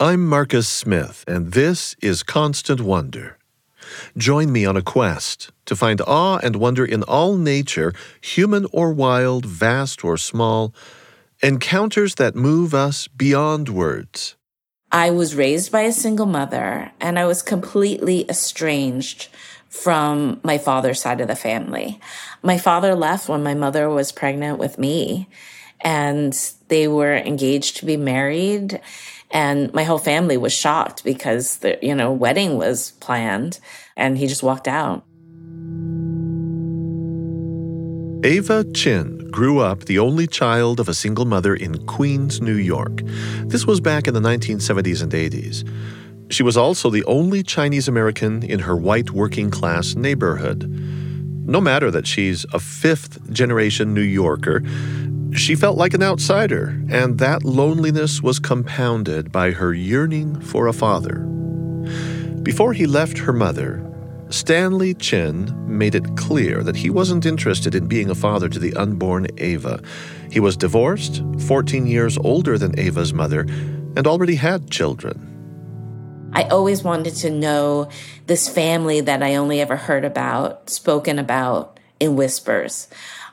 I'm Marcus Smith, and this is Constant Wonder. Join me on a quest to find awe and wonder in all nature, human or wild, vast or small, encounters that move us beyond words. I was raised by a single mother, and I was completely estranged from my father's side of the family. My father left when my mother was pregnant with me, and they were engaged to be married, and my whole family was shocked because the wedding was planned, and he just walked out. Ava Chin grew up the only child of a single mother in Queens, New York. This was back in the 1970s and 80s. She was also the only Chinese American in her white working-class neighborhood. No matter that she's a fifth-generation New Yorker, she felt like an outsider, and that loneliness was compounded by her yearning for a father. Before he left her mother, Stanley Chen made it clear that he wasn't interested in being a father to the unborn Ava. He was divorced, 14 years older than Ava's mother, and already had children. I always wanted to know this family that I only ever heard about, spoken about in whispers.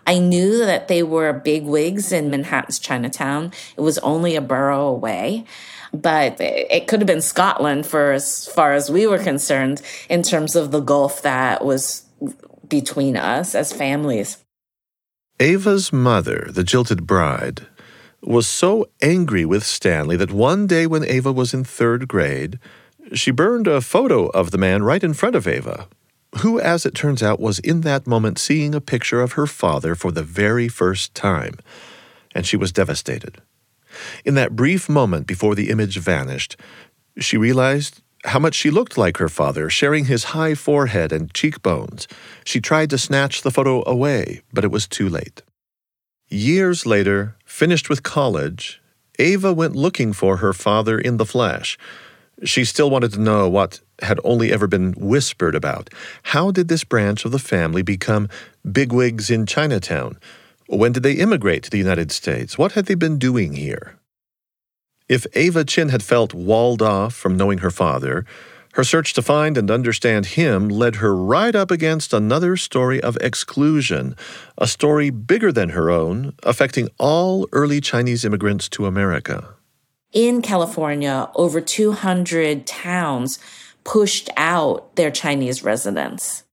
I knew that they were bigwigs in Manhattan's Chinatown. It was only a borough away, but it could have been Scotland for as far as we were concerned in terms of the gulf that was between us as families. Ava's mother, the jilted bride, was so angry with Stanley that one day when Ava was in third grade, she burned a photo of the man right in front of Ava, who, as it turns out, was in that moment seeing a picture of her father for the very first time, and she was devastated. In that brief moment before the image vanished, she realized how much she looked like her father, sharing his high forehead and cheekbones. She tried to snatch the photo away, but it was too late. Years later, finished with college, Ava went looking for her father in the flesh. She still wanted to know what had only ever been whispered about. How did this branch of the family become bigwigs in Chinatown? When did they immigrate to the United States? What had they been doing here? If Ava Chin had felt walled off from knowing her father, her search to find and understand him led her right up against another story of exclusion, a story bigger than her own, affecting all early Chinese immigrants to America. In California, over 200 towns pushed out their Chinese residents.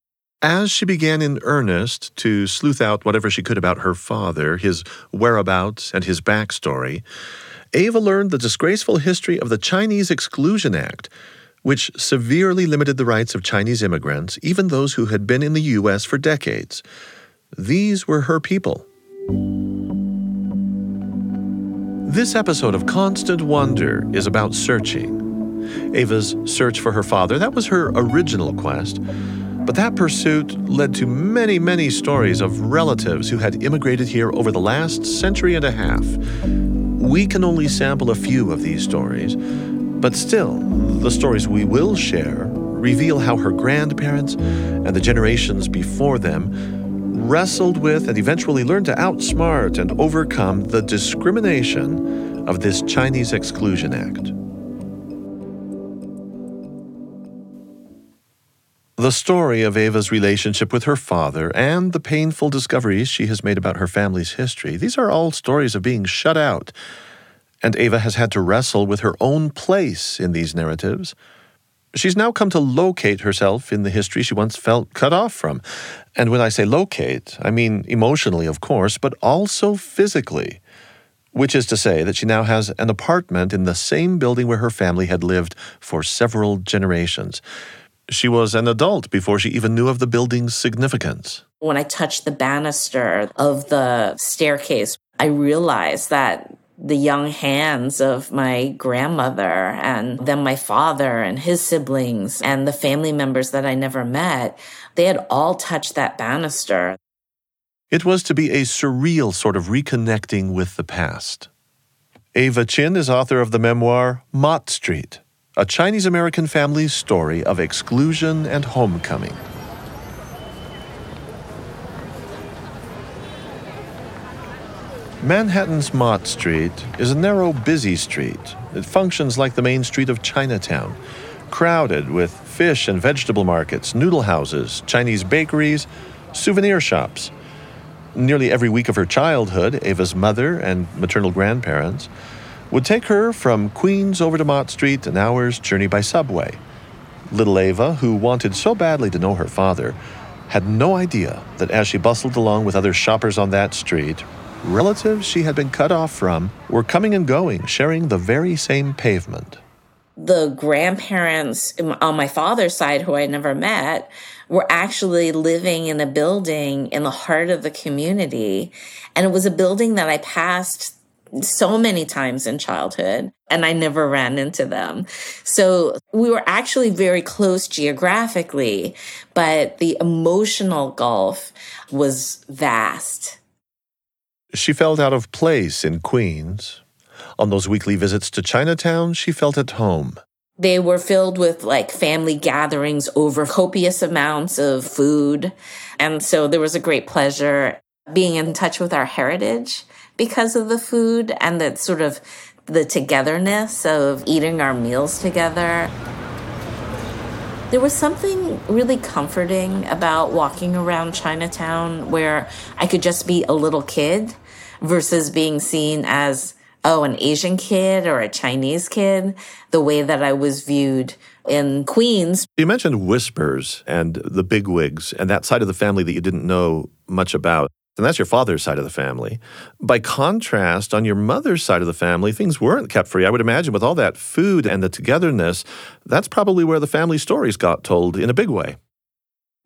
As she began in earnest to sleuth out whatever she could about her father, his whereabouts, and his backstory, Ava learned the disgraceful history of the Chinese Exclusion Act, which severely limited the rights of Chinese immigrants, even those who had been in the U.S. for decades. These were her people. This episode of Constant Wonder is about searching. Ava's search for her father, that was her original quest. But that pursuit led to many, many stories of relatives who had immigrated here over the last century and a half. We can only sample a few of these stories, but still, the stories we will share reveal how her grandparents and the generations before them wrestled with and eventually learned to outsmart and overcome the discrimination of this Chinese Exclusion Act. The story of Ava's relationship with her father and the painful discoveries she has made about her family's history, these are all stories of being shut out. And Ava has had to wrestle with her own place in these narratives. She's now come to locate herself in the history she once felt cut off from. And when I say locate, I mean emotionally, of course, but also physically. Which is to say that she now has an apartment in the same building where her family had lived for several generations. She was an adult before she even knew of the building's significance. When I touched the banister of the staircase, I realized that the young hands of my grandmother and then my father and his siblings and the family members that I never met, they had all touched that banister. It was to be a surreal sort of reconnecting with the past. Ava Chin is author of the memoir Mott Street, a Chinese-American family's story of exclusion and homecoming. Manhattan's Mott Street is a narrow, busy street It functions like the main street of Chinatown, crowded with fish and vegetable markets, noodle houses, Chinese bakeries, souvenir shops. Nearly every week of her childhood, Ava's mother and maternal grandparents would take her from Queens over to Mott Street, an hour's journey by subway. Little Ava, who wanted so badly to know her father, had no idea that as she bustled along with other shoppers on that street, relatives she had been cut off from were coming and going, sharing the very same pavement. The grandparents on my father's side, who I never met, were actually living in a building in the heart of the community. And it was a building that I passed so many times in childhood, and I never ran into them. So we were actually very close geographically, but the emotional gulf was vast. She felt out of place in Queens. On those weekly visits to Chinatown, she felt at home. They were filled with family gatherings over copious amounts of food. And so there was a great pleasure being in touch with our heritage because of the food and that sort of the togetherness of eating our meals together. There was something really comforting about walking around Chinatown where I could just be a little kid versus being seen as, oh, an Asian kid or a Chinese kid, the way that I was viewed in Queens. You mentioned whispers and the bigwigs and that side of the family that you didn't know much about. And that's your father's side of the family. By contrast, on your mother's side of the family, things weren't kept free. I would imagine with all that food and the togetherness, that's probably where the family stories got told in a big way.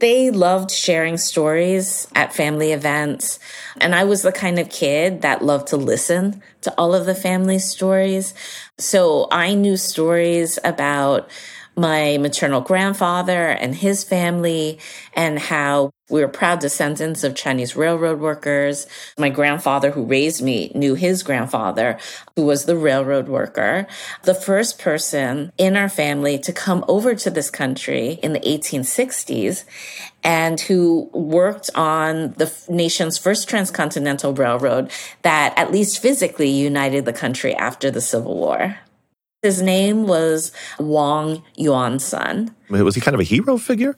They loved sharing stories at family events, and I was the kind of kid that loved to listen to all of the family stories. So I knew stories about my maternal grandfather and his family and how we were proud descendants of Chinese railroad workers. My grandfather who raised me knew his grandfather, who was the railroad worker, the first person in our family to come over to this country in the 1860s and who worked on the nation's first transcontinental railroad that at least physically united the country after the Civil War. His name was Wong Yuan Sun. Was he kind of a hero figure?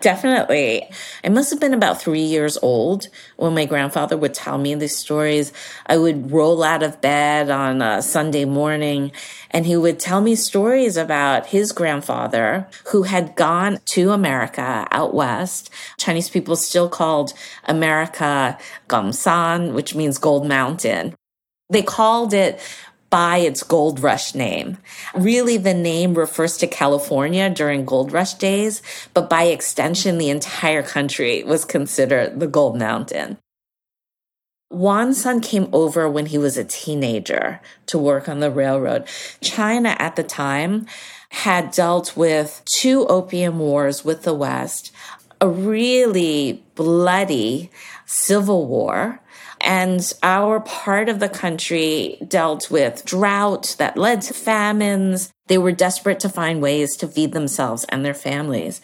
Definitely. I must have been about 3 years old when my grandfather would tell me these stories. I would roll out of bed on a Sunday morning, and he would tell me stories about his grandfather who had gone to America out west. Chinese people still called America Gamsan, which means Gold Mountain. They called it by its gold rush name. Really, the name refers to California during gold rush days, but by extension, the entire country was considered the Gold Mountain. Wan Sun came over when he was a teenager to work on the railroad. China at the time had dealt with 2 opium wars with the West, a really bloody civil war, and our part of the country dealt with drought that led to famines. They were desperate to find ways to feed themselves and their families.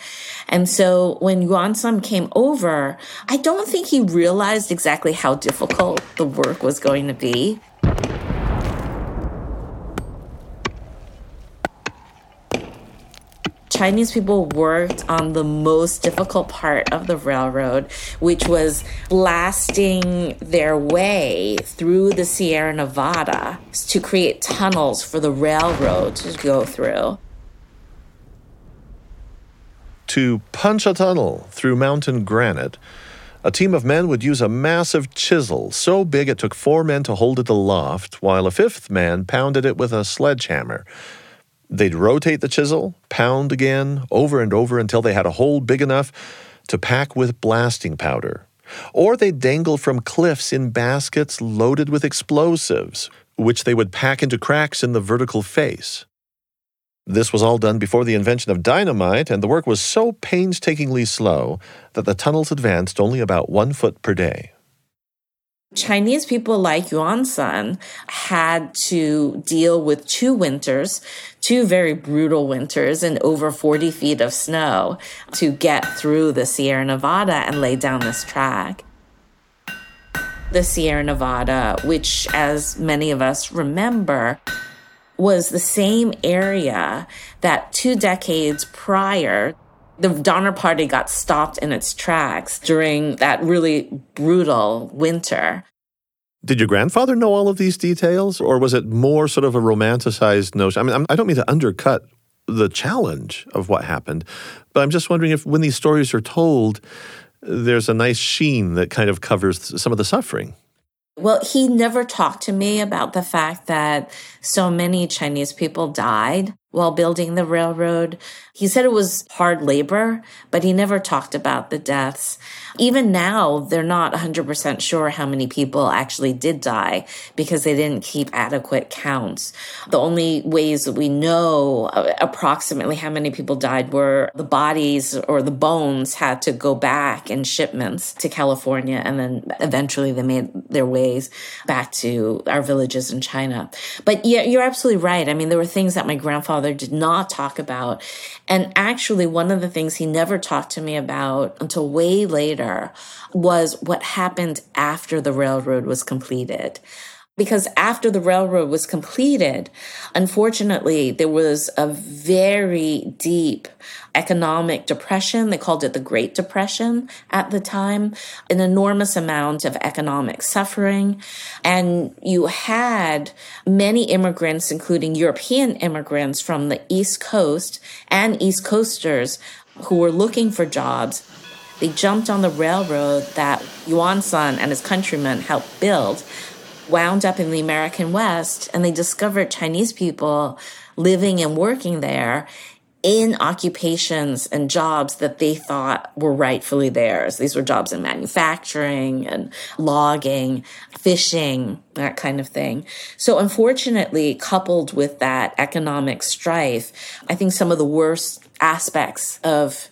And so when Yuan Sun came over, I don't think he realized exactly how difficult the work was going to be. Chinese people worked on the most difficult part of the railroad, which was blasting their way through the Sierra Nevada to create tunnels for the railroad to go through. To punch a tunnel through mountain granite, a team of men would use a massive chisel so big it took 4 men to hold it aloft, while a 5th man pounded it with a sledgehammer. They'd rotate the chisel, pound again, over and over until they had a hole big enough to pack with blasting powder. Or they'd dangle from cliffs in baskets loaded with explosives, which they would pack into cracks in the vertical face. This was all done before the invention of dynamite, and the work was so painstakingly slow that the tunnels advanced only about 1 foot per day. Chinese people like Yuan Sun had to deal with 2 winters, 2 very brutal winters and over 40 feet of snow to get through the Sierra Nevada and lay down this track. The Sierra Nevada, which as many of us remember, was the same area that 2 decades prior, the Donner Party got stopped in its tracks during that really brutal winter. Did your grandfather know all of these details, or was it more sort of a romanticized notion? I mean, I don't mean to undercut the challenge of what happened, but I'm just wondering if when these stories are told, there's a nice sheen that kind of covers some of the suffering. Well, he never talked to me about the fact that so many Chinese people died while building the railroad. He said it was hard labor, but he never talked about the deaths. Even now, they're not 100% sure how many people actually did die because they didn't keep adequate counts. The only ways that we know approximately how many people died were the bodies or the bones had to go back in shipments to California, and then eventually they made their ways back to our villages in China. But yeah, you're absolutely right. I mean, there were things that my grandfather did not talk about. And actually, one of the things he never talked to me about until way later was what happened after the railroad was completed. Because after the railroad was completed, unfortunately, there was a very deep economic depression. They called it the Great Depression at the time, an enormous amount of economic suffering. And you had many immigrants, including European immigrants from the East Coast and East Coasters who were looking for jobs. They jumped on the railroad that Yuan Sun and his countrymen helped build, wound up in the American West, and they discovered Chinese people living and working there in occupations and jobs that they thought were rightfully theirs. These were jobs in manufacturing and logging, fishing, that kind of thing. So unfortunately, coupled with that economic strife, I think some of the worst aspects of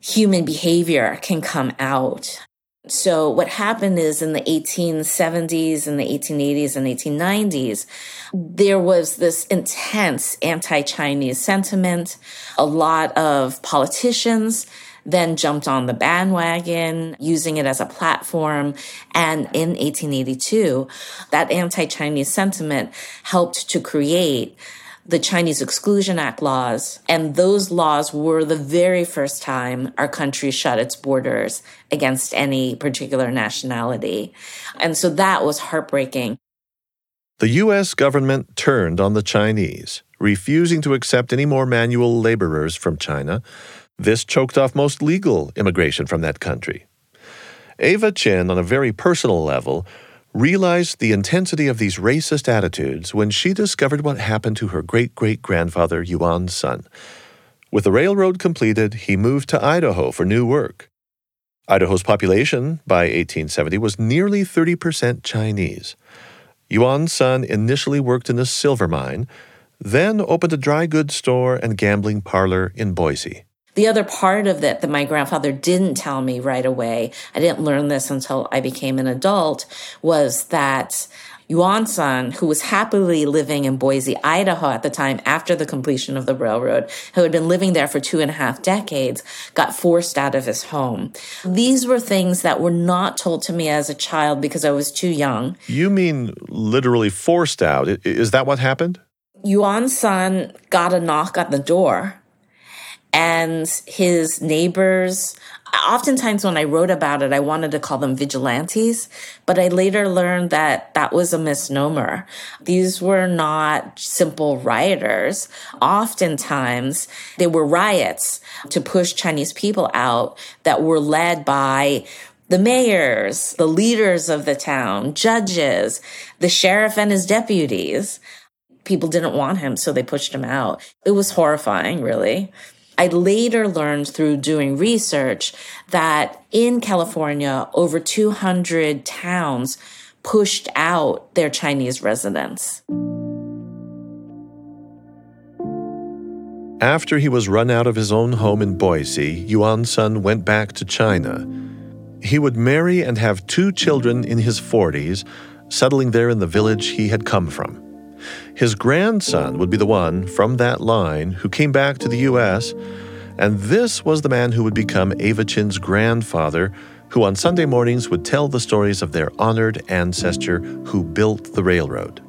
human behavior can come out. So what happened is in the 1870s and the 1880s and 1890s, there was this intense anti-Chinese sentiment. A lot of politicians then jumped on the bandwagon, using it as a platform. And in 1882, that anti-Chinese sentiment helped to create the Chinese Exclusion Act laws, and those laws were the very first time our country shut its borders against any particular nationality. And so that was heartbreaking. The U.S. government turned on the Chinese, refusing to accept any more manual laborers from China. This choked off most legal immigration from that country. Ava Chin, on a very personal level, realized the intensity of these racist attitudes when she discovered what happened to her great-great-grandfather Yuan Sun. With the railroad completed, he moved to Idaho for new work. Idaho's population, by 1870, was nearly 30% Chinese. Yuan Sun initially worked in a silver mine, then opened a dry goods store and gambling parlor in Boise. The other part of it that my grandfather didn't tell me right away, I didn't learn this until I became an adult, was that Yuan Sun, who was happily living in Boise, Idaho at the time after the completion of the railroad, who had been living there for 2.5 decades, got forced out of his home. These were things that were not told to me as a child because I was too young. You mean literally forced out? Is that what happened? Yuan Sun got a knock on the door. And his neighbors, oftentimes when I wrote about it, I wanted to call them vigilantes, but I later learned that that was a misnomer. These were not simple rioters. Oftentimes, they were riots to push Chinese people out that were led by the mayors, the leaders of the town, judges, the sheriff and his deputies. People didn't want him, so they pushed him out. It was horrifying, really. I later learned through doing research that in California, over 200 towns pushed out their Chinese residents. After he was run out of his own home in Boise, Yuan Sun went back to China. He would marry and have 2 children in his 40s, settling there in the village he had come from. His grandson would be the one from that line who came back to the U.S., and this was the man who would become Ava Chin's grandfather, who on Sunday mornings would tell the stories of their honored ancestor who built the railroad.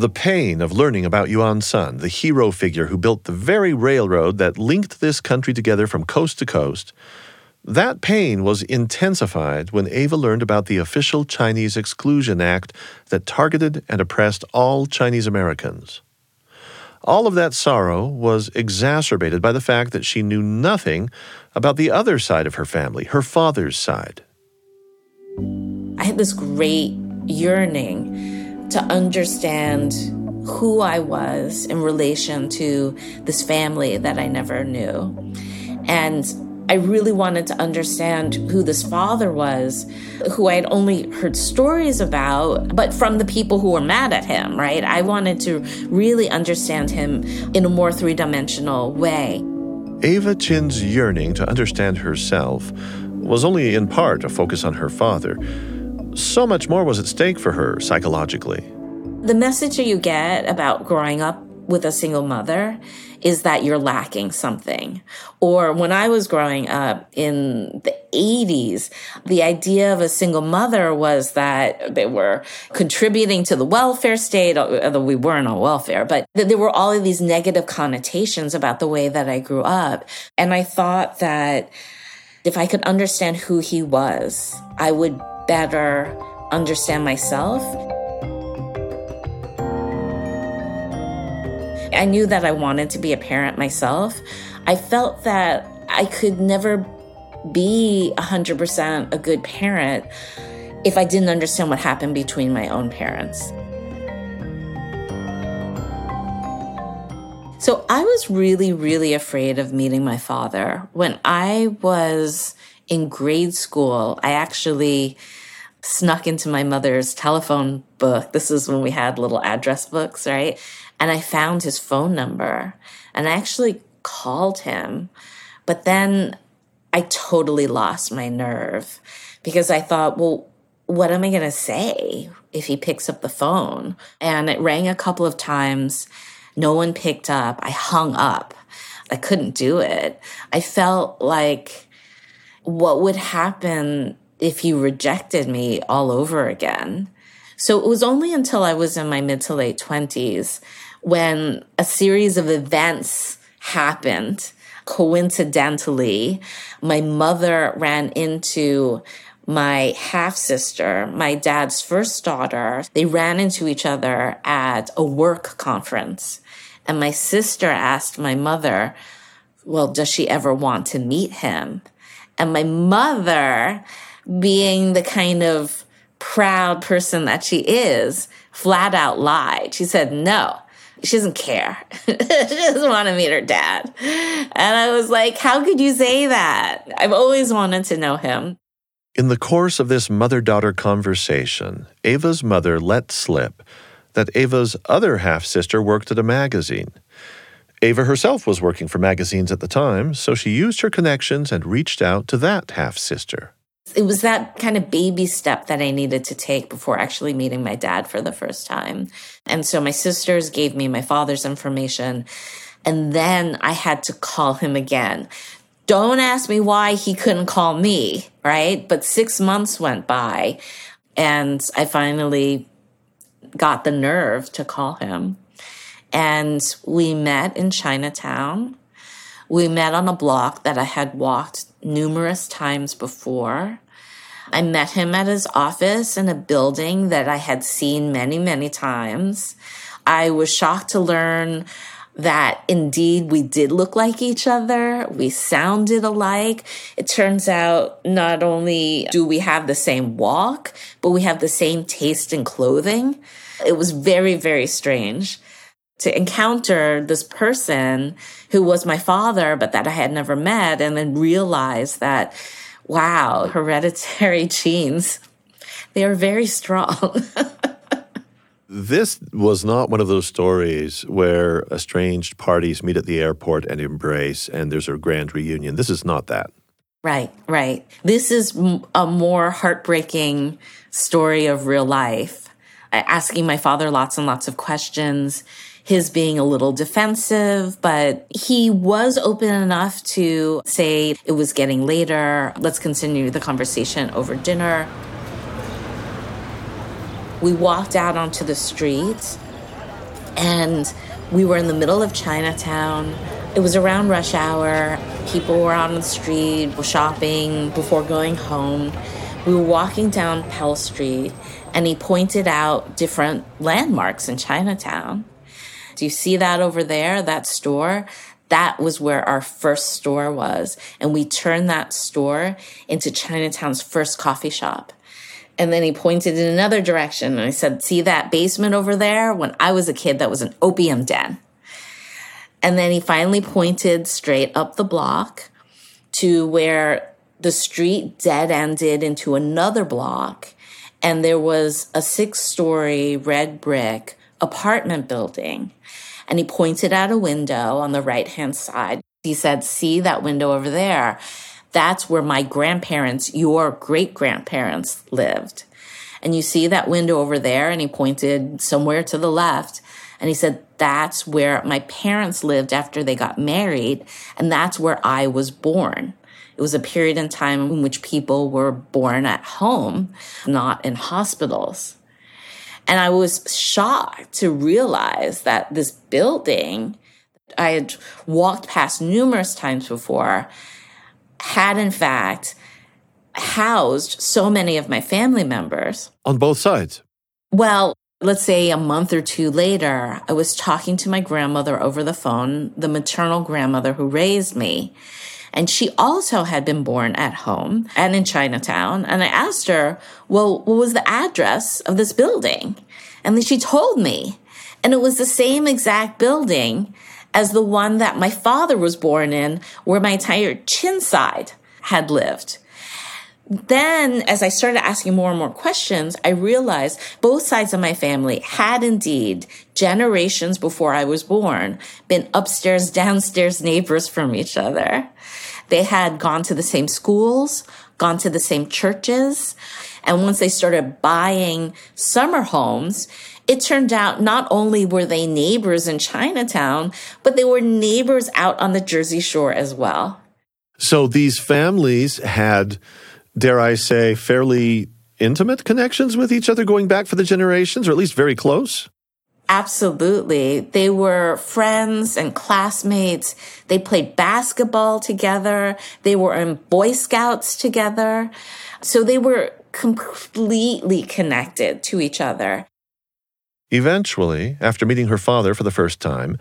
The pain of learning about Yuan Sun, the hero figure who built the very railroad that linked this country together from coast to coast, that pain was intensified when Ava learned about the official Chinese Exclusion Act that targeted and oppressed all Chinese Americans. All of that sorrow was exacerbated by the fact that she knew nothing about the other side of her family, her father's side. I had this great yearning to understand who I was in relation to this family that I never knew. And I really wanted to understand who this father was, who I had only heard stories about, but from the people who were mad at him, right? I wanted to really understand him in a more three-dimensional way. Ava Chin's yearning to understand herself was only in part a focus on her father. So much more was at stake for her psychologically. The message that you get about growing up with a single mother is that you're lacking something. Or when I was growing up in the 80s, the idea of a single mother was that they were contributing to the welfare state, although we weren't on welfare, but there were all of these negative connotations about the way that I grew up. And I thought that if I could understand who he was, I would better understand myself. I knew that I wanted to be a parent myself. I felt that I could never be 100% a good parent if I didn't understand what happened between my own parents. So I was really, really afraid of meeting my father. When I was in grade school, I actually snuck into my mother's telephone book. This is when we had little address books, right? And I found his phone number, and I actually called him. But then I totally lost my nerve because I thought, well, what am I going to say if he picks up the phone? And it rang a couple of times. No one picked up. I hung up. I couldn't do it. I felt like what would happen if he rejected me all over again? So it was only until I was in my mid to late 20s when a series of events happened. Coincidentally, my mother ran into my half-sister, my dad's first daughter. They ran into each other at a work conference. And my sister asked my mother, well, does she ever want to meet him? And my mother, being the kind of proud person that she is, flat out lied. She said, no, she doesn't care. She doesn't want to meet her dad. And I was like, how could you say that? I've always wanted to know him. In the course of this mother-daughter conversation, Ava's mother let slip that Ava's other half-sister worked at a magazine. Ava herself was working for magazines at the time, so she used her connections and reached out to that half-sister. It was that kind of baby step that I needed to take before actually meeting my dad for the first time. And so my sisters gave me my father's information, and then I had to call him again. Don't ask me why he couldn't call me, right? But 6 months went by, and I finally got the nerve to call him. And we met in Chinatown. We met on a block that I had walked numerous times before. I met him at his office in a building that I had seen many, many times. I was shocked to learn that indeed we did look like each other. We sounded alike. It turns out not only do we have the same walk, but we have the same taste in clothing. It was very, very strange to encounter this person who was my father, but that I had never met, and then realize that, wow, hereditary genes, they are very strong. This was not one of those stories where estranged parties meet at the airport and embrace, and there's a grand reunion. This is not that. Right, right. This is a more heartbreaking story of real life. Asking my father lots and lots of questions, his being a little defensive, but he was open enough to say it was getting later. Let's continue the conversation over dinner. We walked out onto the street, And we were in the middle of Chinatown. It was around rush hour. People were out on the street, were shopping before going home. We were walking down Pell Street, and he pointed out different landmarks in Chinatown. Do you see that over there, that store? That was where our first store was. And we turned that store into Chinatown's first coffee shop. And then he pointed in another direction, and I said, see that basement over there? When I was a kid, that was an opium den. And then he finally pointed straight up the block to where the street dead-ended into another block, and there was a 6-story red brick apartment building. And he pointed out a window on the right-hand side. He said, see that window over there? That's where my grandparents, your great-grandparents, lived. And you see that window over there? And he pointed somewhere to the left. And he said, that's where my parents lived after they got married. And that's where I was born. It was a period in time in which people were born at home, not in hospitals. And I was shocked to realize that this building I had walked past numerous times before had, in fact, housed so many of my family members. On both sides? Well, let's say a month or two later, I was talking to my grandmother over the phone, the maternal grandmother who raised me. And she also had been born at home and in Chinatown. And I asked her, well, what was the address of this building? And then she told me. And it was the same exact building as the one that my father was born in, where my entire Chin side had lived. Then, as I started asking more and more questions, I realized both sides of my family had indeed, generations before I was born, been upstairs, downstairs neighbors from each other. They had gone to the same schools, gone to the same churches, and once they started buying summer homes, it turned out not only were they neighbors in Chinatown, but they were neighbors out on the Jersey Shore as well. So these families had, dare I say, fairly intimate connections with each other going back for the generations, or at least very close? Absolutely. They were friends and classmates. They played basketball together. They were in Boy Scouts together. So they were completely connected to each other. Eventually, after meeting her father for the first time,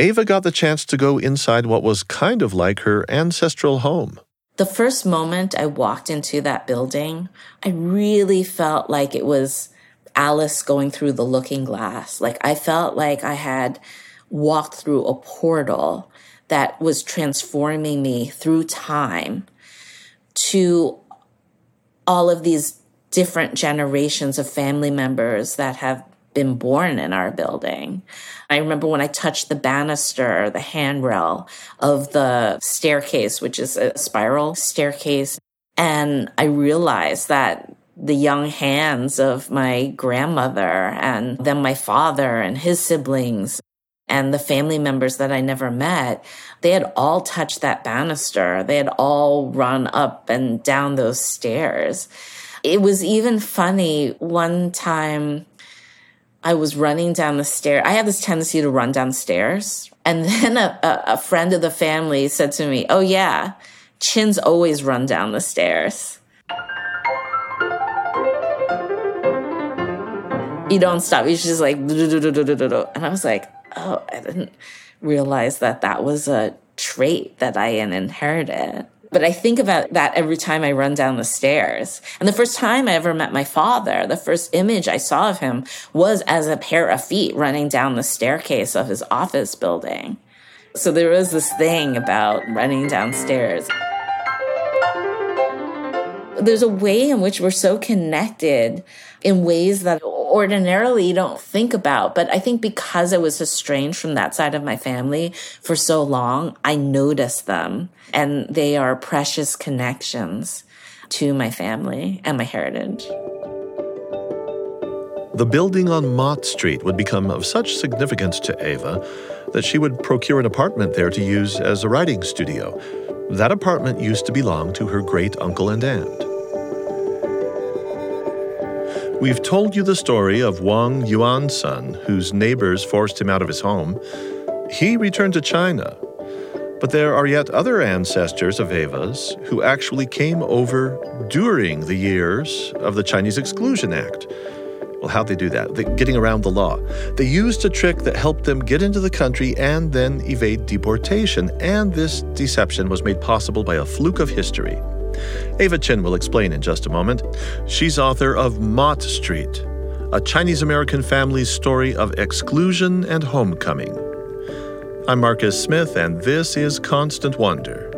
Ava got the chance to go inside what was kind of like her ancestral home. The first moment I walked into that building, I really felt like it was Alice going through the looking glass. Like, I felt like I had walked through a portal that was transforming me through time to all of these different generations of family members that have been born in our building. I remember when I touched the banister, the handrail of the staircase, which is a spiral staircase, and I realized that the young hands of my grandmother and then my father and his siblings and the family members that I never met, they had all touched that banister. They had all run up and down those stairs. It was even funny. One time, I was running down the stairs. I have this tendency to run downstairs. And then a friend of the family said to me, oh yeah, Chins always run down the stairs. You don't stop. It's just like, and I was like, oh, I didn't realize that was a trait that I had inherited. But I think about that every time I run down the stairs. And the first time I ever met my father, the first image I saw of him was as a pair of feet running down the staircase of his office building. So there was this thing about running downstairs. There's a way in which we're so connected in ways that ordinarily you don't think about. But I think because I was estranged from that side of my family for so long, I noticed them. And they are precious connections to my family and my heritage. The building on Mott Street would become of such significance to Ava that she would procure an apartment there to use as a writing studio. That apartment used to belong to her great uncle and aunt. We've told you the story of Wong Yuan Sun, whose neighbors forced him out of his home. He returned to China. But there are yet other ancestors of Ava's who actually came over during the years of the Chinese Exclusion Act. Well, how'd they do that? Getting around the law. They used a trick that helped them get into the country and then evade deportation, and this deception was made possible by a fluke of history. Ava Chin will explain in just a moment. She's author of Mott Street, a Chinese-American family's story of exclusion and homecoming. I'm Marcus Smith, and this is Constant Wonder.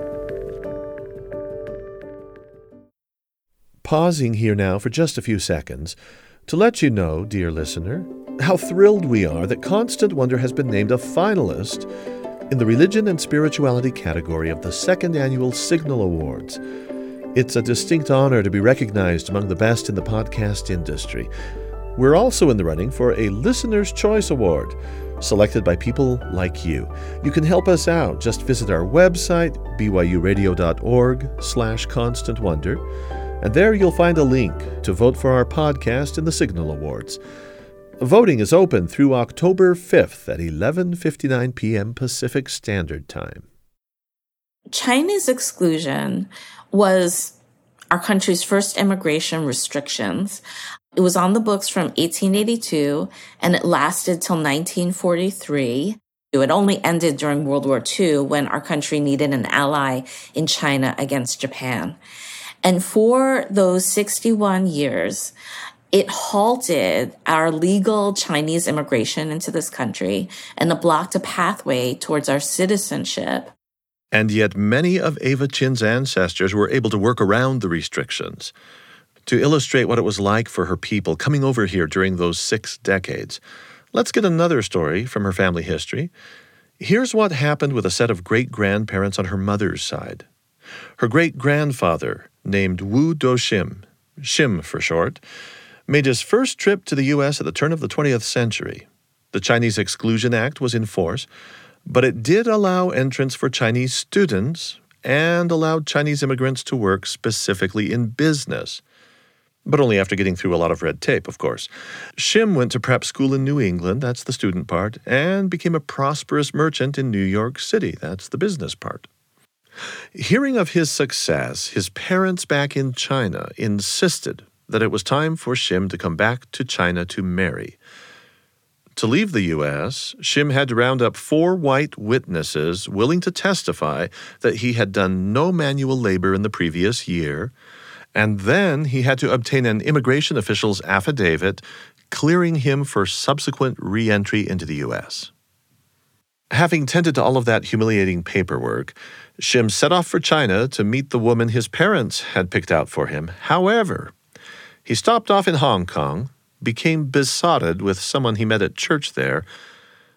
Pausing here now for just a few seconds to let you know, dear listener, how thrilled we are that Constant Wonder has been named a finalist in the Religion and Spirituality category of the second annual Signal Awards. It's a distinct honor to be recognized among the best in the podcast industry. We're also in the running for a Listener's Choice Award, selected by people like you. You can help us out. Just visit our website, byuradio.org/Constant Wonder, and there you'll find a link to vote for our podcast in the Signal Awards. Voting is open through October 5th at 11:59 p.m. Pacific Standard Time. Chinese exclusion was our country's first immigration restrictions. It was on the books from 1882, and it lasted till 1943. It only ended during World War II when our country needed an ally in China against Japan. And for those 61 years, it halted our legal Chinese immigration into this country and blocked a pathway towards our citizenship. And yet many of Ava Chin's ancestors were able to work around the restrictions. To illustrate what it was like for her people coming over here during those 6 decades, let's get another story from her family history. Here's what happened with a set of great-grandparents on her mother's side. Her great-grandfather, named Wu Do Shim, Shim for short, made his first trip to the U.S. at the turn of the 20th century. The Chinese Exclusion Act was in force, but it did allow entrance for Chinese students and allowed Chinese immigrants to work specifically in business. But only after getting through a lot of red tape, of course. Shim went to prep school in New England, that's the student part, and became a prosperous merchant in New York City, that's the business part. Hearing of his success, his parents back in China insisted that it was time for Shim to come back to China to marry. To leave the U.S., Shim had to round up 4 white witnesses willing to testify that he had done no manual labor in the previous year, and then he had to obtain an immigration official's affidavit clearing him for subsequent re-entry into the U.S. Having tended to all of that humiliating paperwork, Shim set off for China to meet the woman his parents had picked out for him. However, he stopped off in Hong Kong, became besotted with someone he met at church there,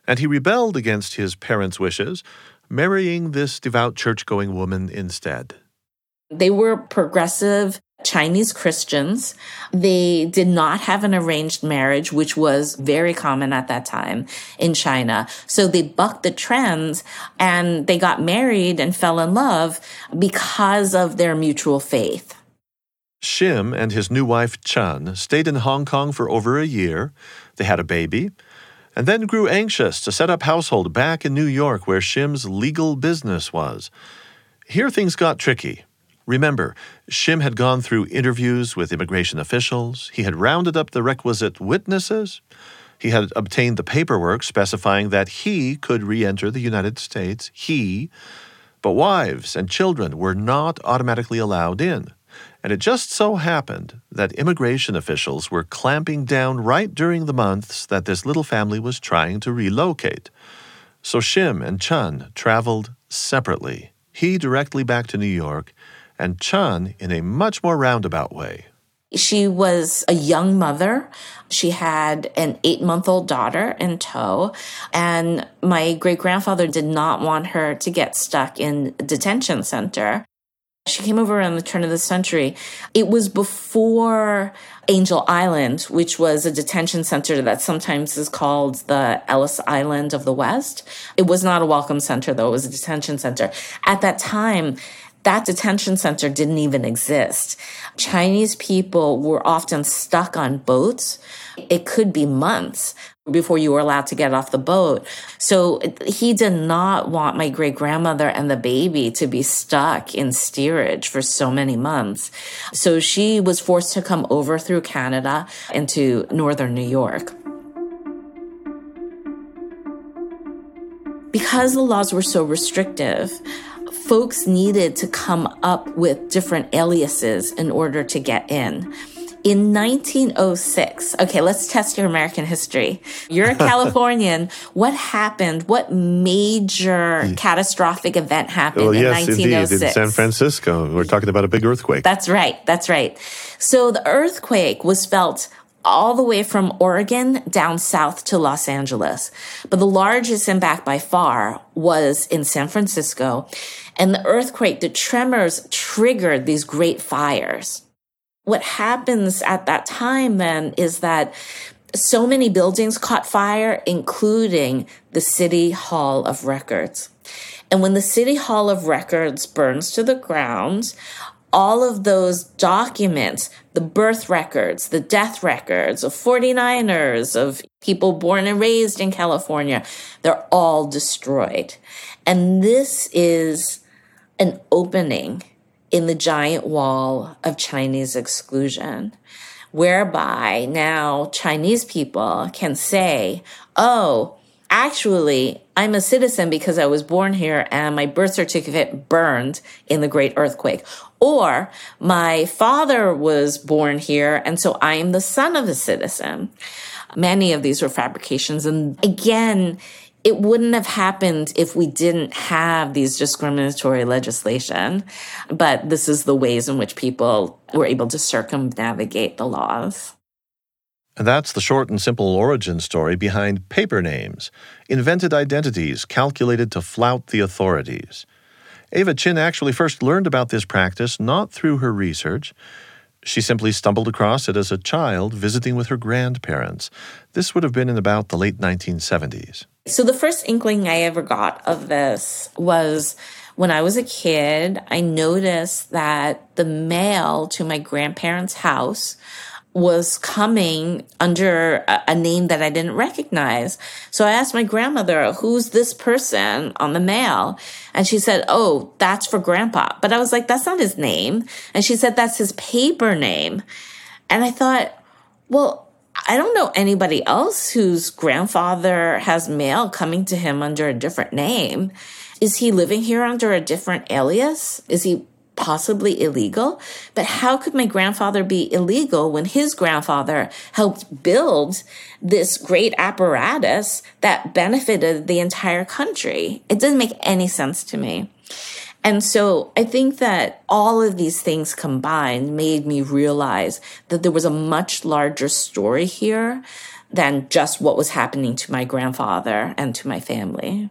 and he rebelled against his parents' wishes, marrying this devout church-going woman instead. They were progressive Chinese Christians. They did not have an arranged marriage, which was very common at that time in China. So they bucked the trends and they got married and fell in love because of their mutual faith. Shim and his new wife, Chun, stayed in Hong Kong for over a year. They had a baby and then grew anxious to set up household back in New York where Shim's legal business was. Here things got tricky. Remember, Shim had gone through interviews with immigration officials. He had rounded up the requisite witnesses. He had obtained the paperwork specifying that he could re-enter the United States. But wives and children were not automatically allowed in. And it just so happened that immigration officials were clamping down right during the months that this little family was trying to relocate. So Shim and Chun traveled separately. He directly back to New York, and Chun in a much more roundabout way. She was a young mother. She had an 8-month-old daughter in tow, and my great-grandfather did not want her to get stuck in a detention center. She came over around the turn of the century. It was before Angel Island, which was a detention center that sometimes is called the Ellis Island of the West. It was not a welcome center, though. It was a detention center. At that time, That detention center didn't even exist. Chinese people were often stuck on boats. It could be months before you were allowed to get off the boat. So he did not want my great-grandmother and the baby to be stuck in steerage for so many months. So she was forced to come over through Canada into northern New York. Because the laws were so restrictive, folks needed to come up with different aliases in order to get in. In 1906, okay, let's test your American history. You're a Californian. What happened? What major catastrophic event happened in 1906? Indeed. In San Francisco. We're talking about a big earthquake. That's right. That's right. So the earthquake was felt all the way from Oregon down south to Los Angeles. But the largest impact by far was in San Francisco. And the earthquake, the tremors triggered these great fires. What happens at that time then is that so many buildings caught fire, including the City Hall of Records. And when the City Hall of Records burns to the ground, all of those documents, the birth records, the death records of 49ers, of people born and raised in California, they're all destroyed. And this is an opening in the giant wall of Chinese exclusion, whereby now Chinese people can say, oh, actually, I'm a citizen because I was born here and my birth certificate burned in the Great Earthquake. Or my father was born here and so I am the son of a citizen. Many of these were fabrications. And again, it wouldn't have happened if we didn't have these discriminatory legislation. But this is the ways in which people were able to circumnavigate the laws. And that's the short and simple origin story behind paper names, invented identities calculated to flout the authorities. Ava Chin actually first learned about this practice not through her research. She simply stumbled across it as a child visiting with her grandparents. This would have been in about the late 1970s. So the first inkling I ever got of this was when I was a kid. I noticed that the mail to my grandparents' house was coming under a name that I didn't recognize. So I asked my grandmother, who's this person on the mail? And she said, oh, that's for Grandpa. But I was like, that's not his name. And she said, that's his paper name. And I thought, well, I don't know anybody else whose grandfather has mail coming to him under a different name. Is he living here under a different alias? Is he possibly illegal? But how could my grandfather be illegal when his grandfather helped build this great apparatus that benefited the entire country? It didn't make any sense to me. And so I think that all of these things combined made me realize that there was a much larger story here than just what was happening to my grandfather and to my family.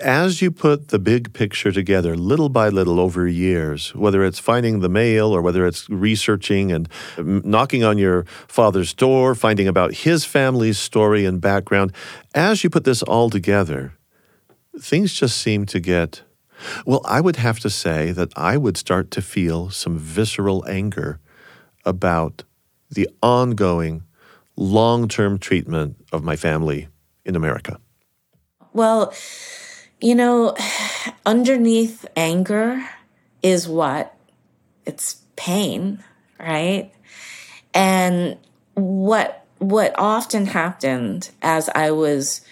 As you put the big picture together little by little over years, whether it's finding the mail or whether it's researching and knocking on your father's door, finding about his family's story and background, as you put this all together, things just seem to get... Well, I would have to say that I would start to feel some visceral anger about the ongoing long-term treatment of my family in America. Well... you know, underneath anger is what? It's pain, right? And what often happened as I was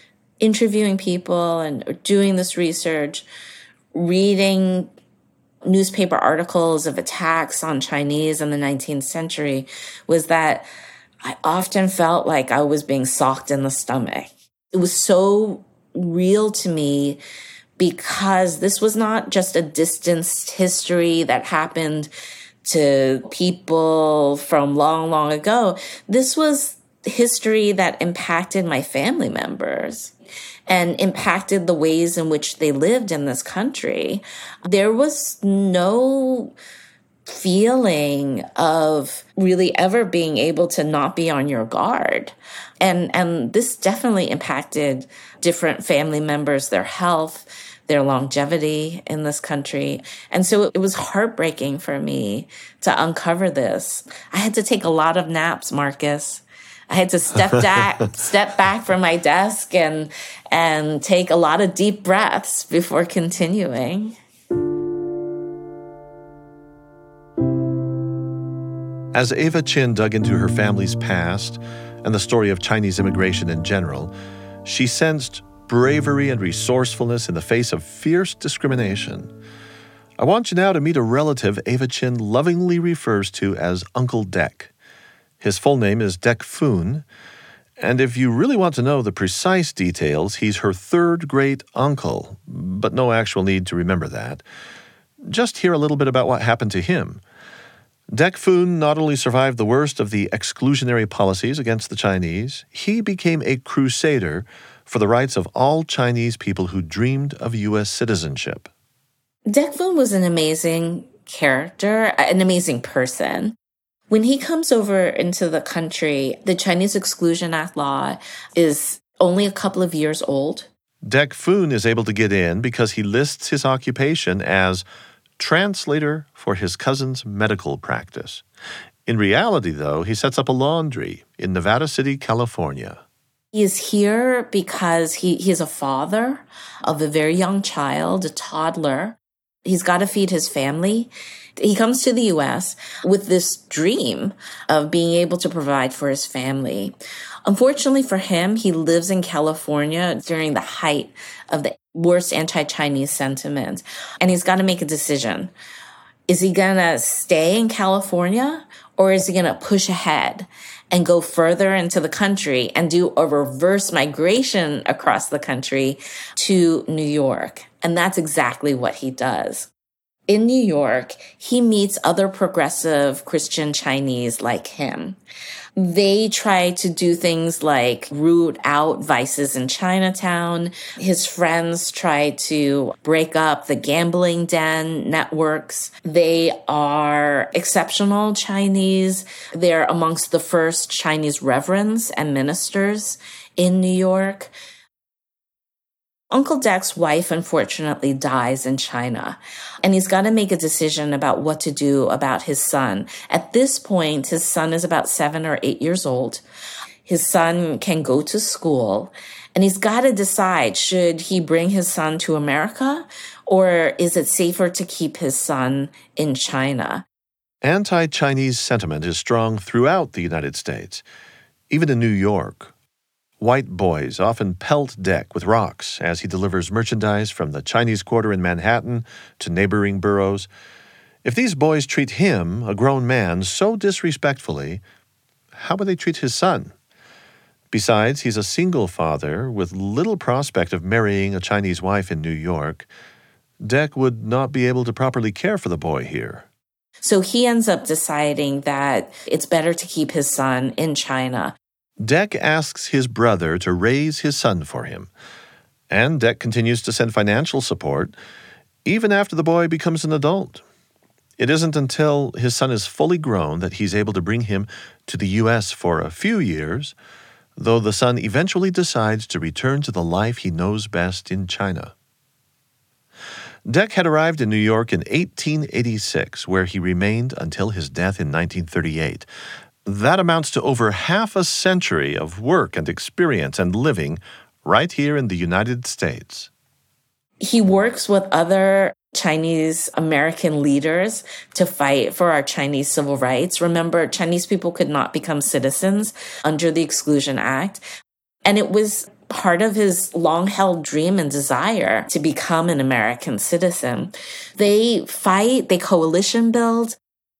interviewing people and doing this research, reading newspaper articles of attacks on Chinese in the 19th century, was that I often felt like I was being socked in the stomach. It was so real to me because this was not just a distanced history that happened to people from long, long ago. This was history that impacted my family members and impacted the ways in which they lived in this country. There was no feeling of really ever being able to not be on your guard. And this definitely impacted different family members, their health, their longevity in this country. And so it was heartbreaking for me to uncover this. I had to take a lot of naps, Marcus. I had to step back from my desk and take a lot of deep breaths before continuing. As Ava Chin dug into her family's past and the story of Chinese immigration in general, she sensed bravery and resourcefulness in the face of fierce discrimination. I want you now to meet a relative Ava Chin lovingly refers to as Uncle Dek. His full name is Dek Foon, and if you really want to know the precise details, he's her third great uncle, but no actual need to remember that. Just hear a little bit about what happened to him. Dek Foon not only survived the worst of the exclusionary policies against the Chinese, he became a crusader for the rights of all Chinese people who dreamed of U.S. citizenship. Dek Foon was an amazing character, an amazing person. When he comes over into the country, the Chinese Exclusion Act law is only a couple of years old. Dek Foon is able to get in because he lists his occupation as translator for his cousin's medical practice. In reality, though, he sets up a laundry in Nevada City, California. He is here because he is a father of a very young child, a toddler. He's got to feed his family. He comes to the U.S. with this dream of being able to provide for his family. Unfortunately for him, he lives in California during the height of the worst anti-Chinese sentiment. And he's got to make a decision. Is he going to stay in California or is he going to push ahead and go further into the country and do a reverse migration across the country to New York? And that's exactly what he does. In New York, he meets other progressive Christian Chinese like him. They try to do things like root out vices in Chinatown. His friends try to break up the gambling den networks. They are exceptional Chinese. They're amongst the first Chinese reverends and ministers in New York. Uncle Dek's wife, unfortunately, dies in China, and he's got to make a decision about what to do about his son. At this point, his son is about 7 or 8 years old. His son can go to school, and he's got to decide, should he bring his son to America, or is it safer to keep his son in China? Anti-Chinese sentiment is strong throughout the United States, even in New York. White boys often pelt Dek with rocks as he delivers merchandise from the Chinese Quarter in Manhattan to neighboring boroughs. If these boys treat him, a grown man, so disrespectfully, how would they treat his son? Besides, he's a single father with little prospect of marrying a Chinese wife in New York. Dek would not be able to properly care for the boy here. So he ends up deciding that it's better to keep his son in China. Dek asks his brother to raise his son for him, and Dek continues to send financial support even after the boy becomes an adult. It isn't until his son is fully grown that he's able to bring him to the U.S. for a few years, though the son eventually decides to return to the life he knows best in China. Dek had arrived in New York in 1886, where he remained until his death in 1938. That amounts to over half a century of work and experience and living right here in the United States. He works with other Chinese American leaders to fight for our Chinese civil rights. Remember, Chinese people could not become citizens under the Exclusion Act. And it was part of his long-held dream and desire to become an American citizen. They fight, they coalition build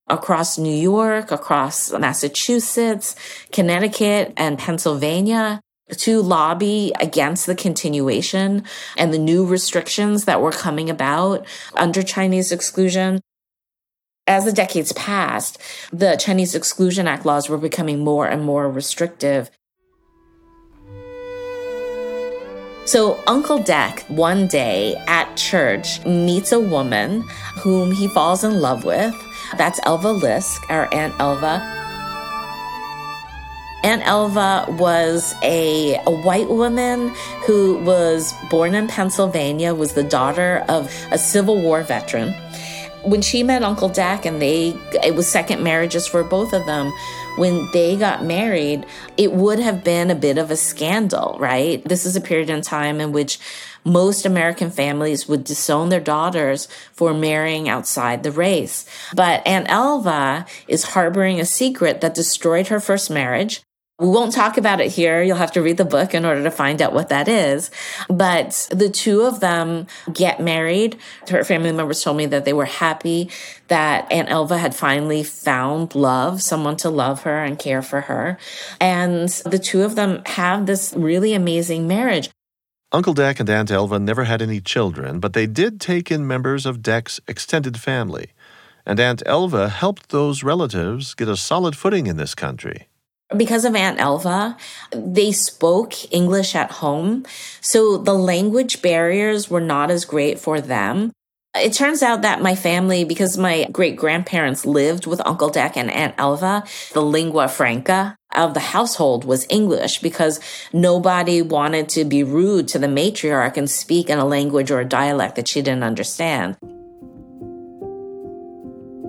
across New York, across Massachusetts, Connecticut, and Pennsylvania to lobby against the continuation and the new restrictions that were coming about under Chinese exclusion. As the decades passed, the Chinese Exclusion Act laws were becoming more and more restrictive. So Uncle Dek, one day at church, meets a woman whom he falls in love with. That's Elva Lisk, our Aunt Elva. Aunt Elva was a white woman who was born in Pennsylvania, was the daughter of a Civil War veteran. When she met Uncle Dek, and it was second marriages for both of them, when they got married, it would have been a bit of a scandal, right? This is a period in time in which most American families would disown their daughters for marrying outside the race. But Aunt Elva is harboring a secret that destroyed her first marriage. We won't talk about it here. You'll have to read the book in order to find out what that is. But the two of them get married. Her family members told me that they were happy that Aunt Elva had finally found love, someone to love her and care for her. And the two of them have this really amazing marriage. Uncle Dek and Aunt Elva never had any children, but they did take in members of Dek's extended family. And Aunt Elva helped those relatives get a solid footing in this country. Because of Aunt Elva, they spoke English at home, so the language barriers were not as great for them. It turns out that my family, because my great-grandparents lived with Uncle Dek and Aunt Elva, the lingua franca of the household was English because nobody wanted to be rude to the matriarch and speak in a language or a dialect that she didn't understand.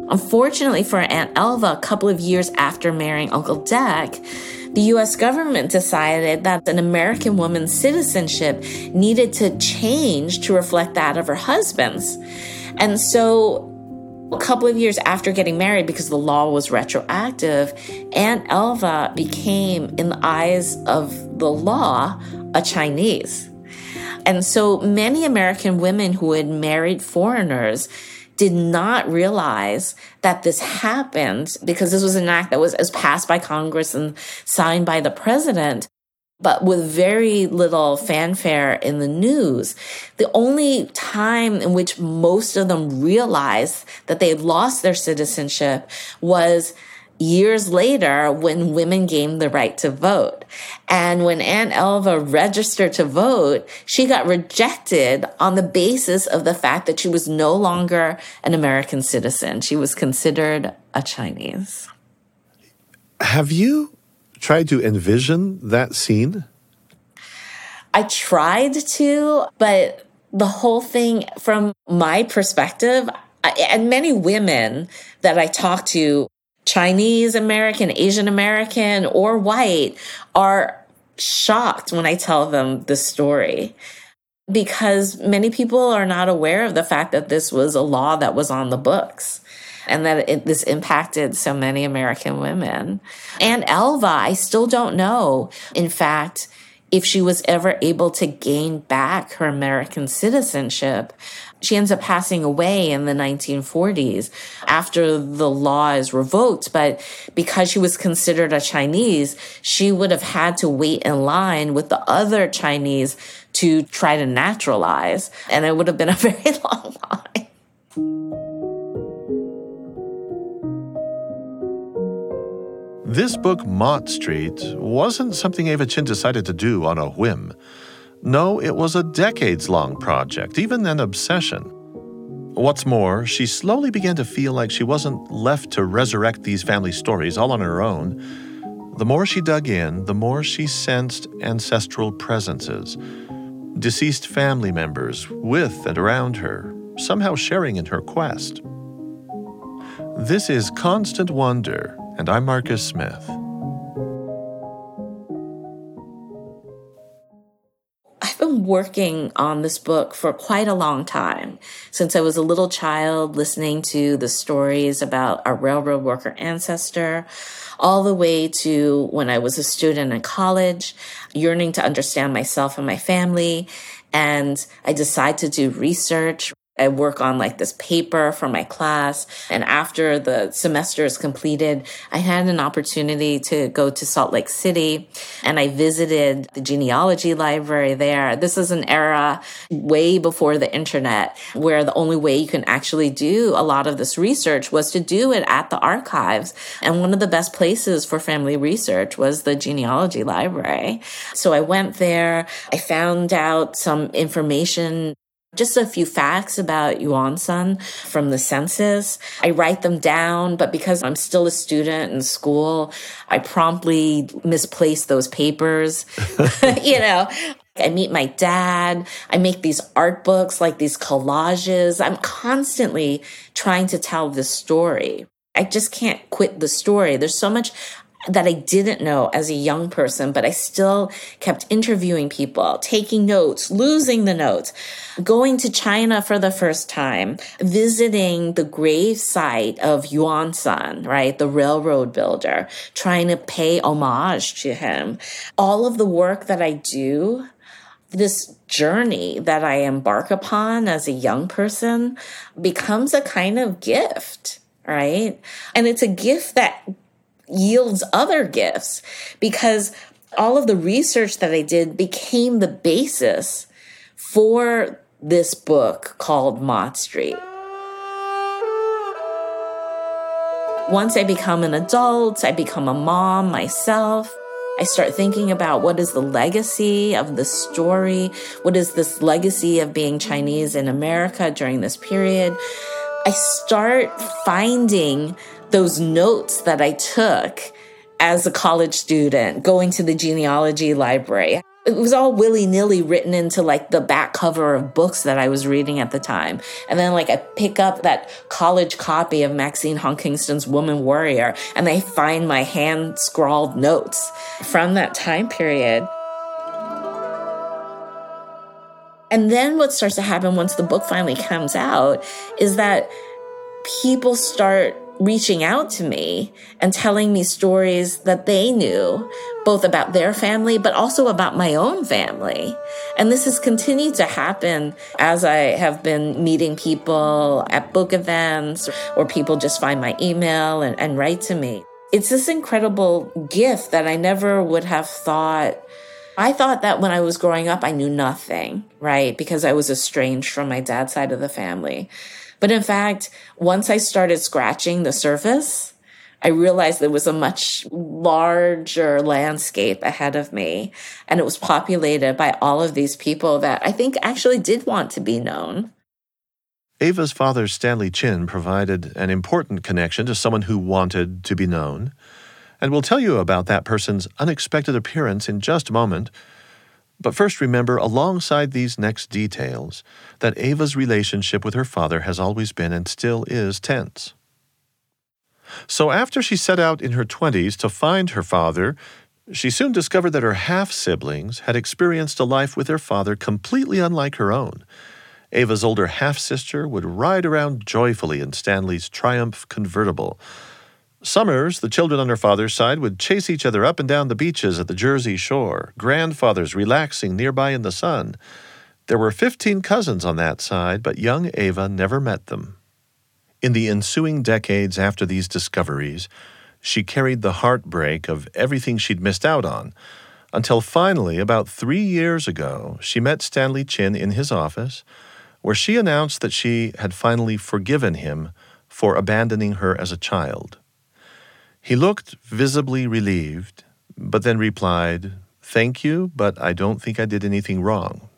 Unfortunately for Aunt Elva, a couple of years after marrying Uncle Dek, the U.S. government decided that an American woman's citizenship needed to change to reflect that of her husband's. And so a couple of years after getting married, because the law was retroactive, Aunt Elva became, in the eyes of the law, a Chinese. And so many American women who had married foreigners did not realize that this happened, because this was an act that was passed by Congress and signed by the president, but with very little fanfare in the news. The only time in which most of them realized that they had lost their citizenship was years later when women gained the right to vote. And when Aunt Elva registered to vote, she got rejected on the basis of the fact that she was no longer an American citizen. She was considered a Chinese. Have you tried to envision that scene? I tried to, but the whole thing from my perspective, and many women that I talk to, Chinese American, Asian American, or white, are shocked when I tell them the story, because many people are not aware of the fact that this was a law that was on the books and that this impacted so many American women. And Elva, I still don't know, in fact, if she was ever able to gain back her American citizenship. She ends up passing away in the 1940s after the law is revoked. But because she was considered a Chinese, she would have had to wait in line with the other Chinese to try to naturalize. And it would have been a very long line. This book, Mott Street, wasn't something Ava Chin decided to do on a whim. No, it was a decades-long project, even an obsession. What's more, she slowly began to feel like she wasn't left to resurrect these family stories all on her own. The more she dug in, the more she sensed ancestral presences. Deceased family members with and around her, somehow sharing in her quest. This is Constant Wonder, and I'm Marcus Smith. I've been working on this book for quite a long time, since I was a little child listening to the stories about our railroad worker ancestor, all the way to when I was a student in college, yearning to understand myself and my family. And I decided to do research. I work on this paper for my class. And after the semester is completed, I had an opportunity to go to Salt Lake City, and I visited the genealogy library there. This is an era way before the internet, where the only way you can actually do a lot of this research was to do it at the archives. And one of the best places for family research was the genealogy library. So I went there. I found out some information Just a few facts about Yuan Sun from the census. I write them down, but because I'm still a student in school, I promptly misplace those papers. You know, I meet my dad. I make these art books, like these collages. I'm constantly trying to tell this story. I just can't quit the story. There's so much that I didn't know as a young person, but I still kept interviewing people, taking notes, losing the notes, going to China for the first time, visiting the grave site of Yuan Sun, right, the railroad builder, trying to pay homage to him. All of the work that I do, this journey that I embark upon as a young person becomes a kind of gift, right? And it's a gift that yields other gifts because all of the research that I did became the basis for this book called Mott Street. Once I become an adult, I become a mom myself. I start thinking about what is the legacy of the story? What is this legacy of being Chinese in America during this period? I start finding those notes that I took as a college student, going to the genealogy library. It was all willy-nilly written into like the back cover of books that I was reading at the time. And then like I pick up that college copy of Maxine Hong Kingston's Woman Warrior, and I find my hand-scrawled notes from that time period. And then what starts to happen once the book finally comes out is that people start reaching out to me and telling me stories that they knew, both about their family, but also about my own family. And this has continued to happen as I have been meeting people at book events, or people just find my email and write to me. It's this incredible gift that I never would have thought. I thought that when I was growing up, I knew nothing, right? Because I was estranged from my dad's side of the family. But in fact, once I started scratching the surface, I realized there was a much larger landscape ahead of me. And it was populated by all of these people that I think actually did want to be known. Ava's father, Stanley Chen, provided an important connection to someone who wanted to be known. And we'll tell you about that person's unexpected appearance in just a moment. But first, remember, alongside these next details, that Ava's relationship with her father has always been and still is tense. So after she set out in her 20s to find her father, she soon discovered that her half-siblings had experienced a life with their father completely unlike her own. Ava's older half-sister would ride around joyfully in Stanley's Triumph convertible. Summers, the children on her father's side would chase each other up and down the beaches at the Jersey Shore, grandfathers relaxing nearby in the sun. There were 15 cousins on that side, but young Ava never met them. In the ensuing decades after these discoveries, she carried the heartbreak of everything she'd missed out on, until finally, about 3 years ago, she met Stanley Chen in his office, where she announced that she had finally forgiven him for abandoning her as a child. He looked visibly relieved, but then replied, "Thank you, but I don't think I did anything wrong."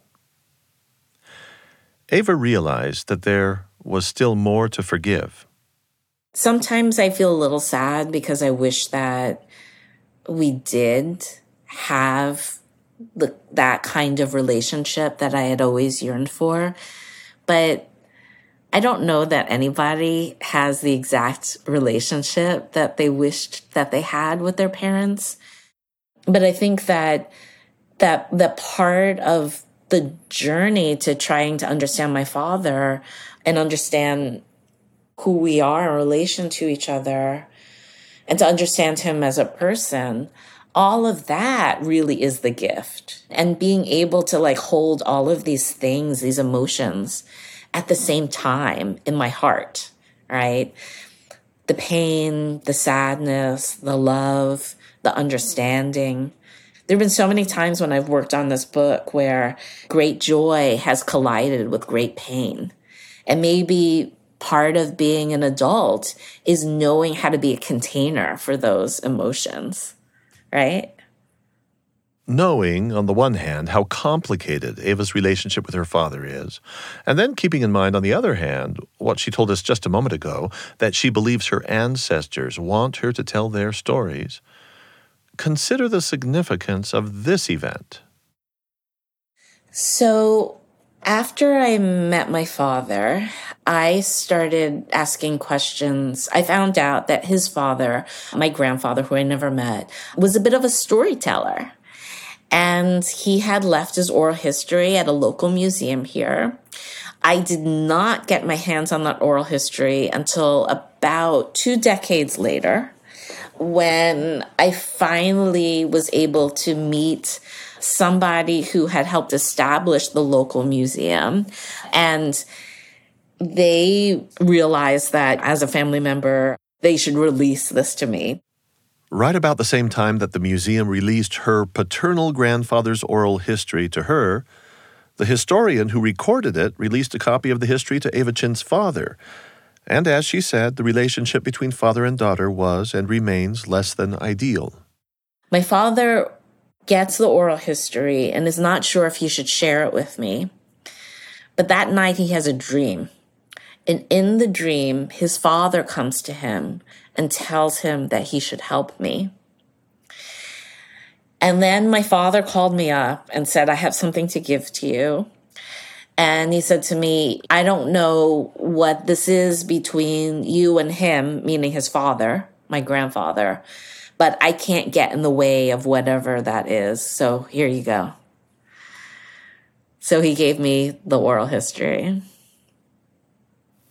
Ava realized that there was still more to forgive. Sometimes I feel a little sad because I wish that we did have that kind of relationship that I had always yearned for, but I don't know that anybody has the exact relationship that they wished that they had with their parents. But I think that the part of the journey to trying to understand my father and understand who we are in relation to each other and to understand him as a person, all of that really is the gift. And being able to like hold all of these things, these emotions, at the same time in my heart, right? The pain, the sadness, the love, the understanding. There have been so many times when I've worked on this book where great joy has collided with great pain. And maybe part of being an adult is knowing how to be a container for those emotions, right? knowing, on the one hand, how complicated Ava's relationship with her father is, and then keeping in mind, on the other hand, what she told us just a moment ago, that she believes her ancestors want her to tell their stories, consider the significance of this event. So, after I met my father, I started asking questions. I found out that his father, my grandfather, who I never met, was a bit of a storyteller. And he had left his oral history at a local museum here. I did not get my hands on that oral history until about 2 decades later, when I finally was able to meet somebody who had helped establish the local museum. And they realized that as a family member, they should release this to me. Right about the same time that the museum released her paternal grandfather's oral history to her, the historian who recorded it released a copy of the history to Ava Chin's father. And as she said, the relationship between father and daughter was and remains less than ideal. My father gets the oral history and is not sure if he should share it with me. But that night he has a dream. And in the dream, his father comes to him and tells him that he should help me. And then my father called me up and said, I have something to give to you. And he said to me, I don't know what this is between you and him, meaning his father, my grandfather, but I can't get in the way of whatever that is. So here you go. So he gave me the oral history.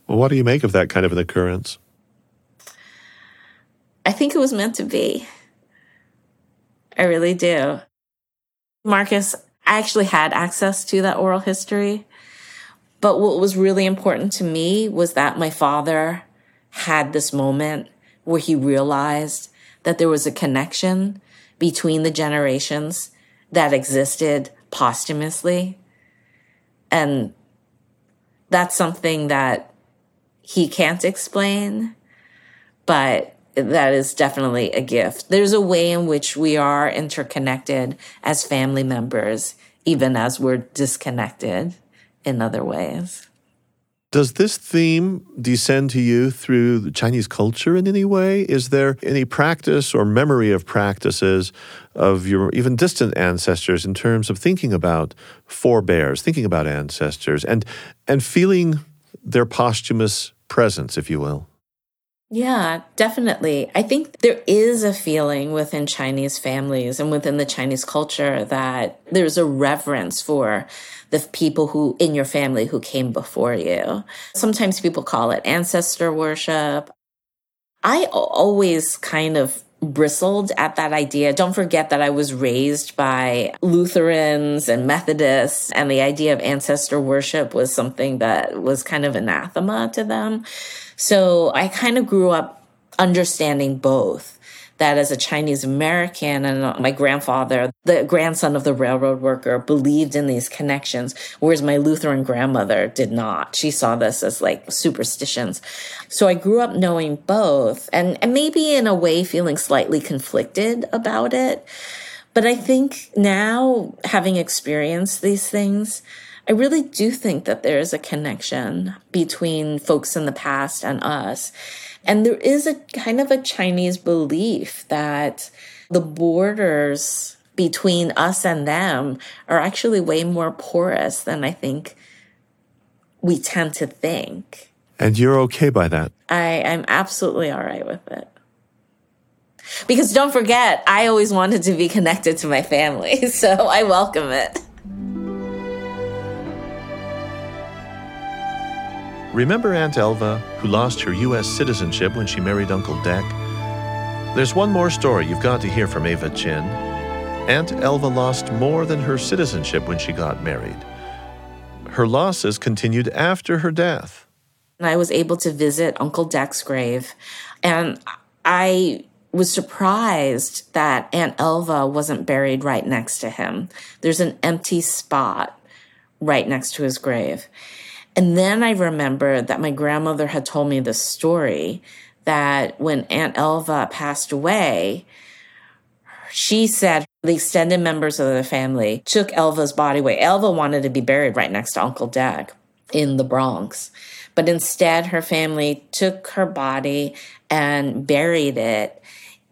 Well, what do you make of that kind of an occurrence? I think it was meant to be. I really do. Marcus, I actually had access to that oral history. But what was really important to me was that my father had this moment where he realized that there was a connection between the generations that existed posthumously. And that's something that he can't explain, but that is definitely a gift. There's a way in which we are interconnected as family members, even as we're disconnected in other ways. Does this theme descend to you through the Chinese culture in any way? Is there any practice or memory of practices of your even distant ancestors in terms of thinking about forebears, thinking about ancestors, and feeling their posthumous presence, if you will? Yeah, definitely. I think there is a feeling within Chinese families and within the Chinese culture that there's a reverence for the people who in your family who came before you. Sometimes people call it ancestor worship. I always kind of bristled at that idea. Don't forget that I was raised by Lutherans and Methodists, and the idea of ancestor worship was something that was kind of anathema to them. So I kind of grew up understanding both, that as a Chinese American and my grandfather, the grandson of the railroad worker, believed in these connections, whereas my Lutheran grandmother did not. She saw this as like superstitions. So I grew up knowing both and maybe in a way feeling slightly conflicted about it. But I think now, having experienced these things, I really do think that there is a connection between folks in the past and us. And there is a kind of a Chinese belief that the borders between us and them are actually way more porous than I think we tend to think. And you're okay by that? I'm absolutely all right with it. Because don't forget, I always wanted to be connected to my family, so I welcome it. Remember Aunt Elva, who lost her U.S. citizenship when she married Uncle Dek? There's one more story you've got to hear from Ava Chin. Aunt Elva lost more than her citizenship when she got married. Her losses continued after her death. I was able to visit Uncle Dek's grave, and I was surprised that Aunt Elva wasn't buried right next to him. There's an empty spot right next to his grave. And then I remembered that my grandmother had told me this story, that when Aunt Elva passed away, She said the extended members of the family took Elva's body away. Elva wanted to be buried right next to Uncle Dek in the Bronx. But instead, her family took her body and buried it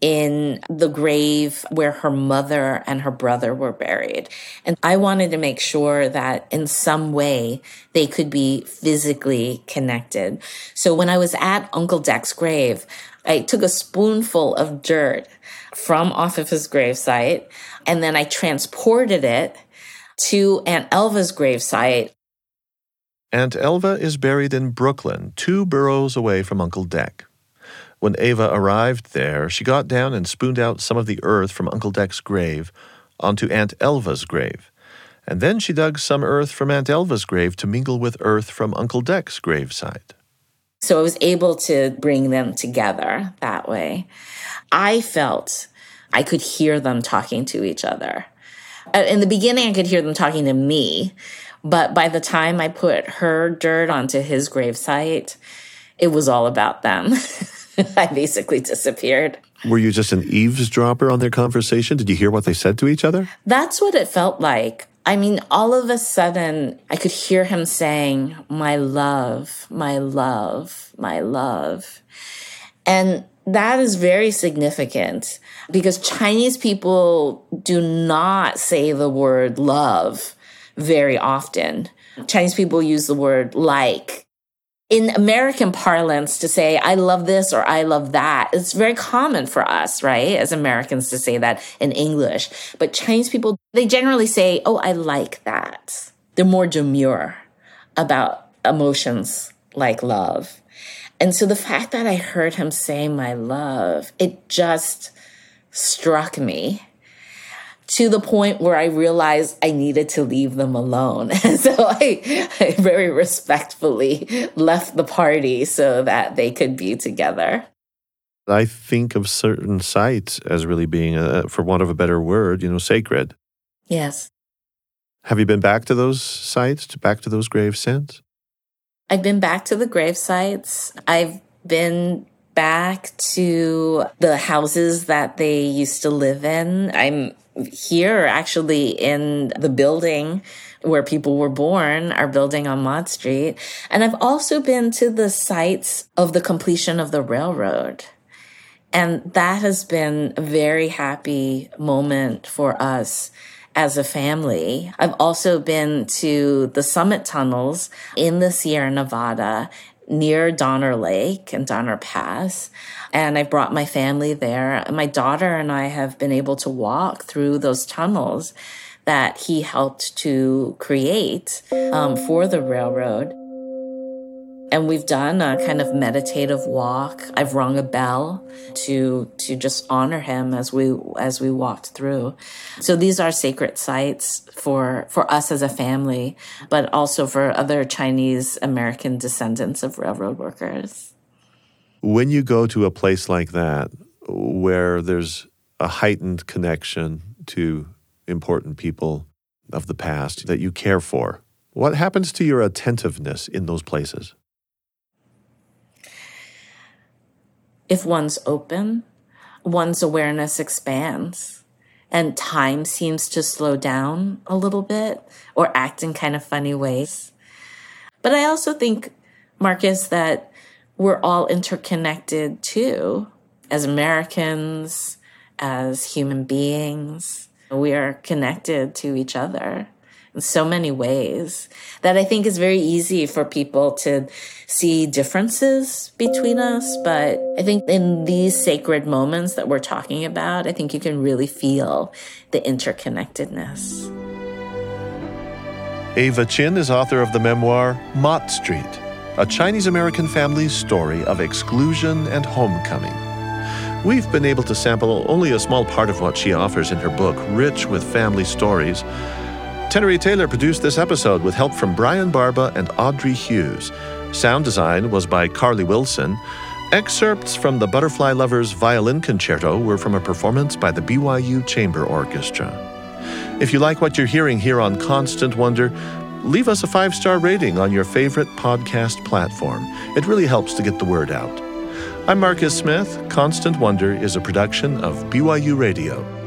in the grave where her mother and her brother were buried. And I wanted to make sure that in some way they could be physically connected. So when I was at Uncle Dek's grave, I took a spoonful of dirt from off of his gravesite, and then I transported it to Aunt Elva's gravesite. Aunt Elva is buried in Brooklyn, 2 boroughs away from Uncle Dek. When Ava arrived there, she got down and spooned out some of the earth from Uncle Dek's grave onto Aunt Elva's grave. And then she dug some earth from Aunt Elva's grave to mingle with earth from Uncle Dek's gravesite. So I was able to bring them together that way. I felt I could hear them talking to each other. In the beginning, I could hear them talking to me. But by the time I put her dirt onto his gravesite, it was all about them. I basically disappeared. Were you just an eavesdropper on their conversation? Did you hear what they said to each other? That's what it felt like. I mean, all of a sudden, I could hear him saying, "My love, my love, my love." And that is very significant because Chinese people do not say the word love very often. Chinese people use the word like. In American parlance, to say, I love this or I love that, it's very common for us, right, as Americans to say that in English. But Chinese people, they generally say, oh, I like that. They're more demure about emotions like love. And so the fact that I heard him say my love, it just struck me, to the point where I realized I needed to leave them alone. And so I very respectfully left the party so that they could be together. I think of certain sites as really being, for want of a better word, sacred. Yes. Have you been back to those sites, back to those grave sites? I've been back to the grave sites. I've been back to the houses that they used to live in. I'm here, actually, in the building where people were born, our building on Mott Street. And I've also been to the sites of the completion of the railroad. And that has been a very happy moment for us as a family. I've also been to the summit tunnels in the Sierra Nevada near Donner Lake and Donner Pass, and I brought my family there. My daughter and I have been able to walk through those tunnels that he helped to create for the railroad. And we've done a kind of meditative walk. I've rung a bell to just honor him as we walked through. So these are sacred sites for us as a family, but also for other Chinese American descendants of railroad workers. When you go to a place like that, where there's a heightened connection to important people of the past that you care for, what happens to your attentiveness in those places? If one's open, one's awareness expands and time seems to slow down a little bit or act in kind of funny ways. But I also think, Marcus, that we're all interconnected too, as Americans, as human beings. We are connected to each other in so many ways that I think is very easy for people to see differences between us. But I think in these sacred moments that we're talking about, I think you can really feel the interconnectedness. Ava Chin is author of the memoir, Mott Street, a Chinese-American family's story of exclusion and homecoming. We've been able to sample only a small part of what she offers in her book, rich with family stories. Tennery Taylor produced this episode with help from Brian Barba and Audrey Hughes. Sound design was by Carly Wilson. Excerpts from the Butterfly Lovers' Violin Concerto were from a performance by the BYU Chamber Orchestra. If you like what you're hearing here on Constant Wonder, leave us a 5-star rating on your favorite podcast platform. It really helps to get the word out. I'm Marcus Smith. Constant Wonder is a production of BYU Radio.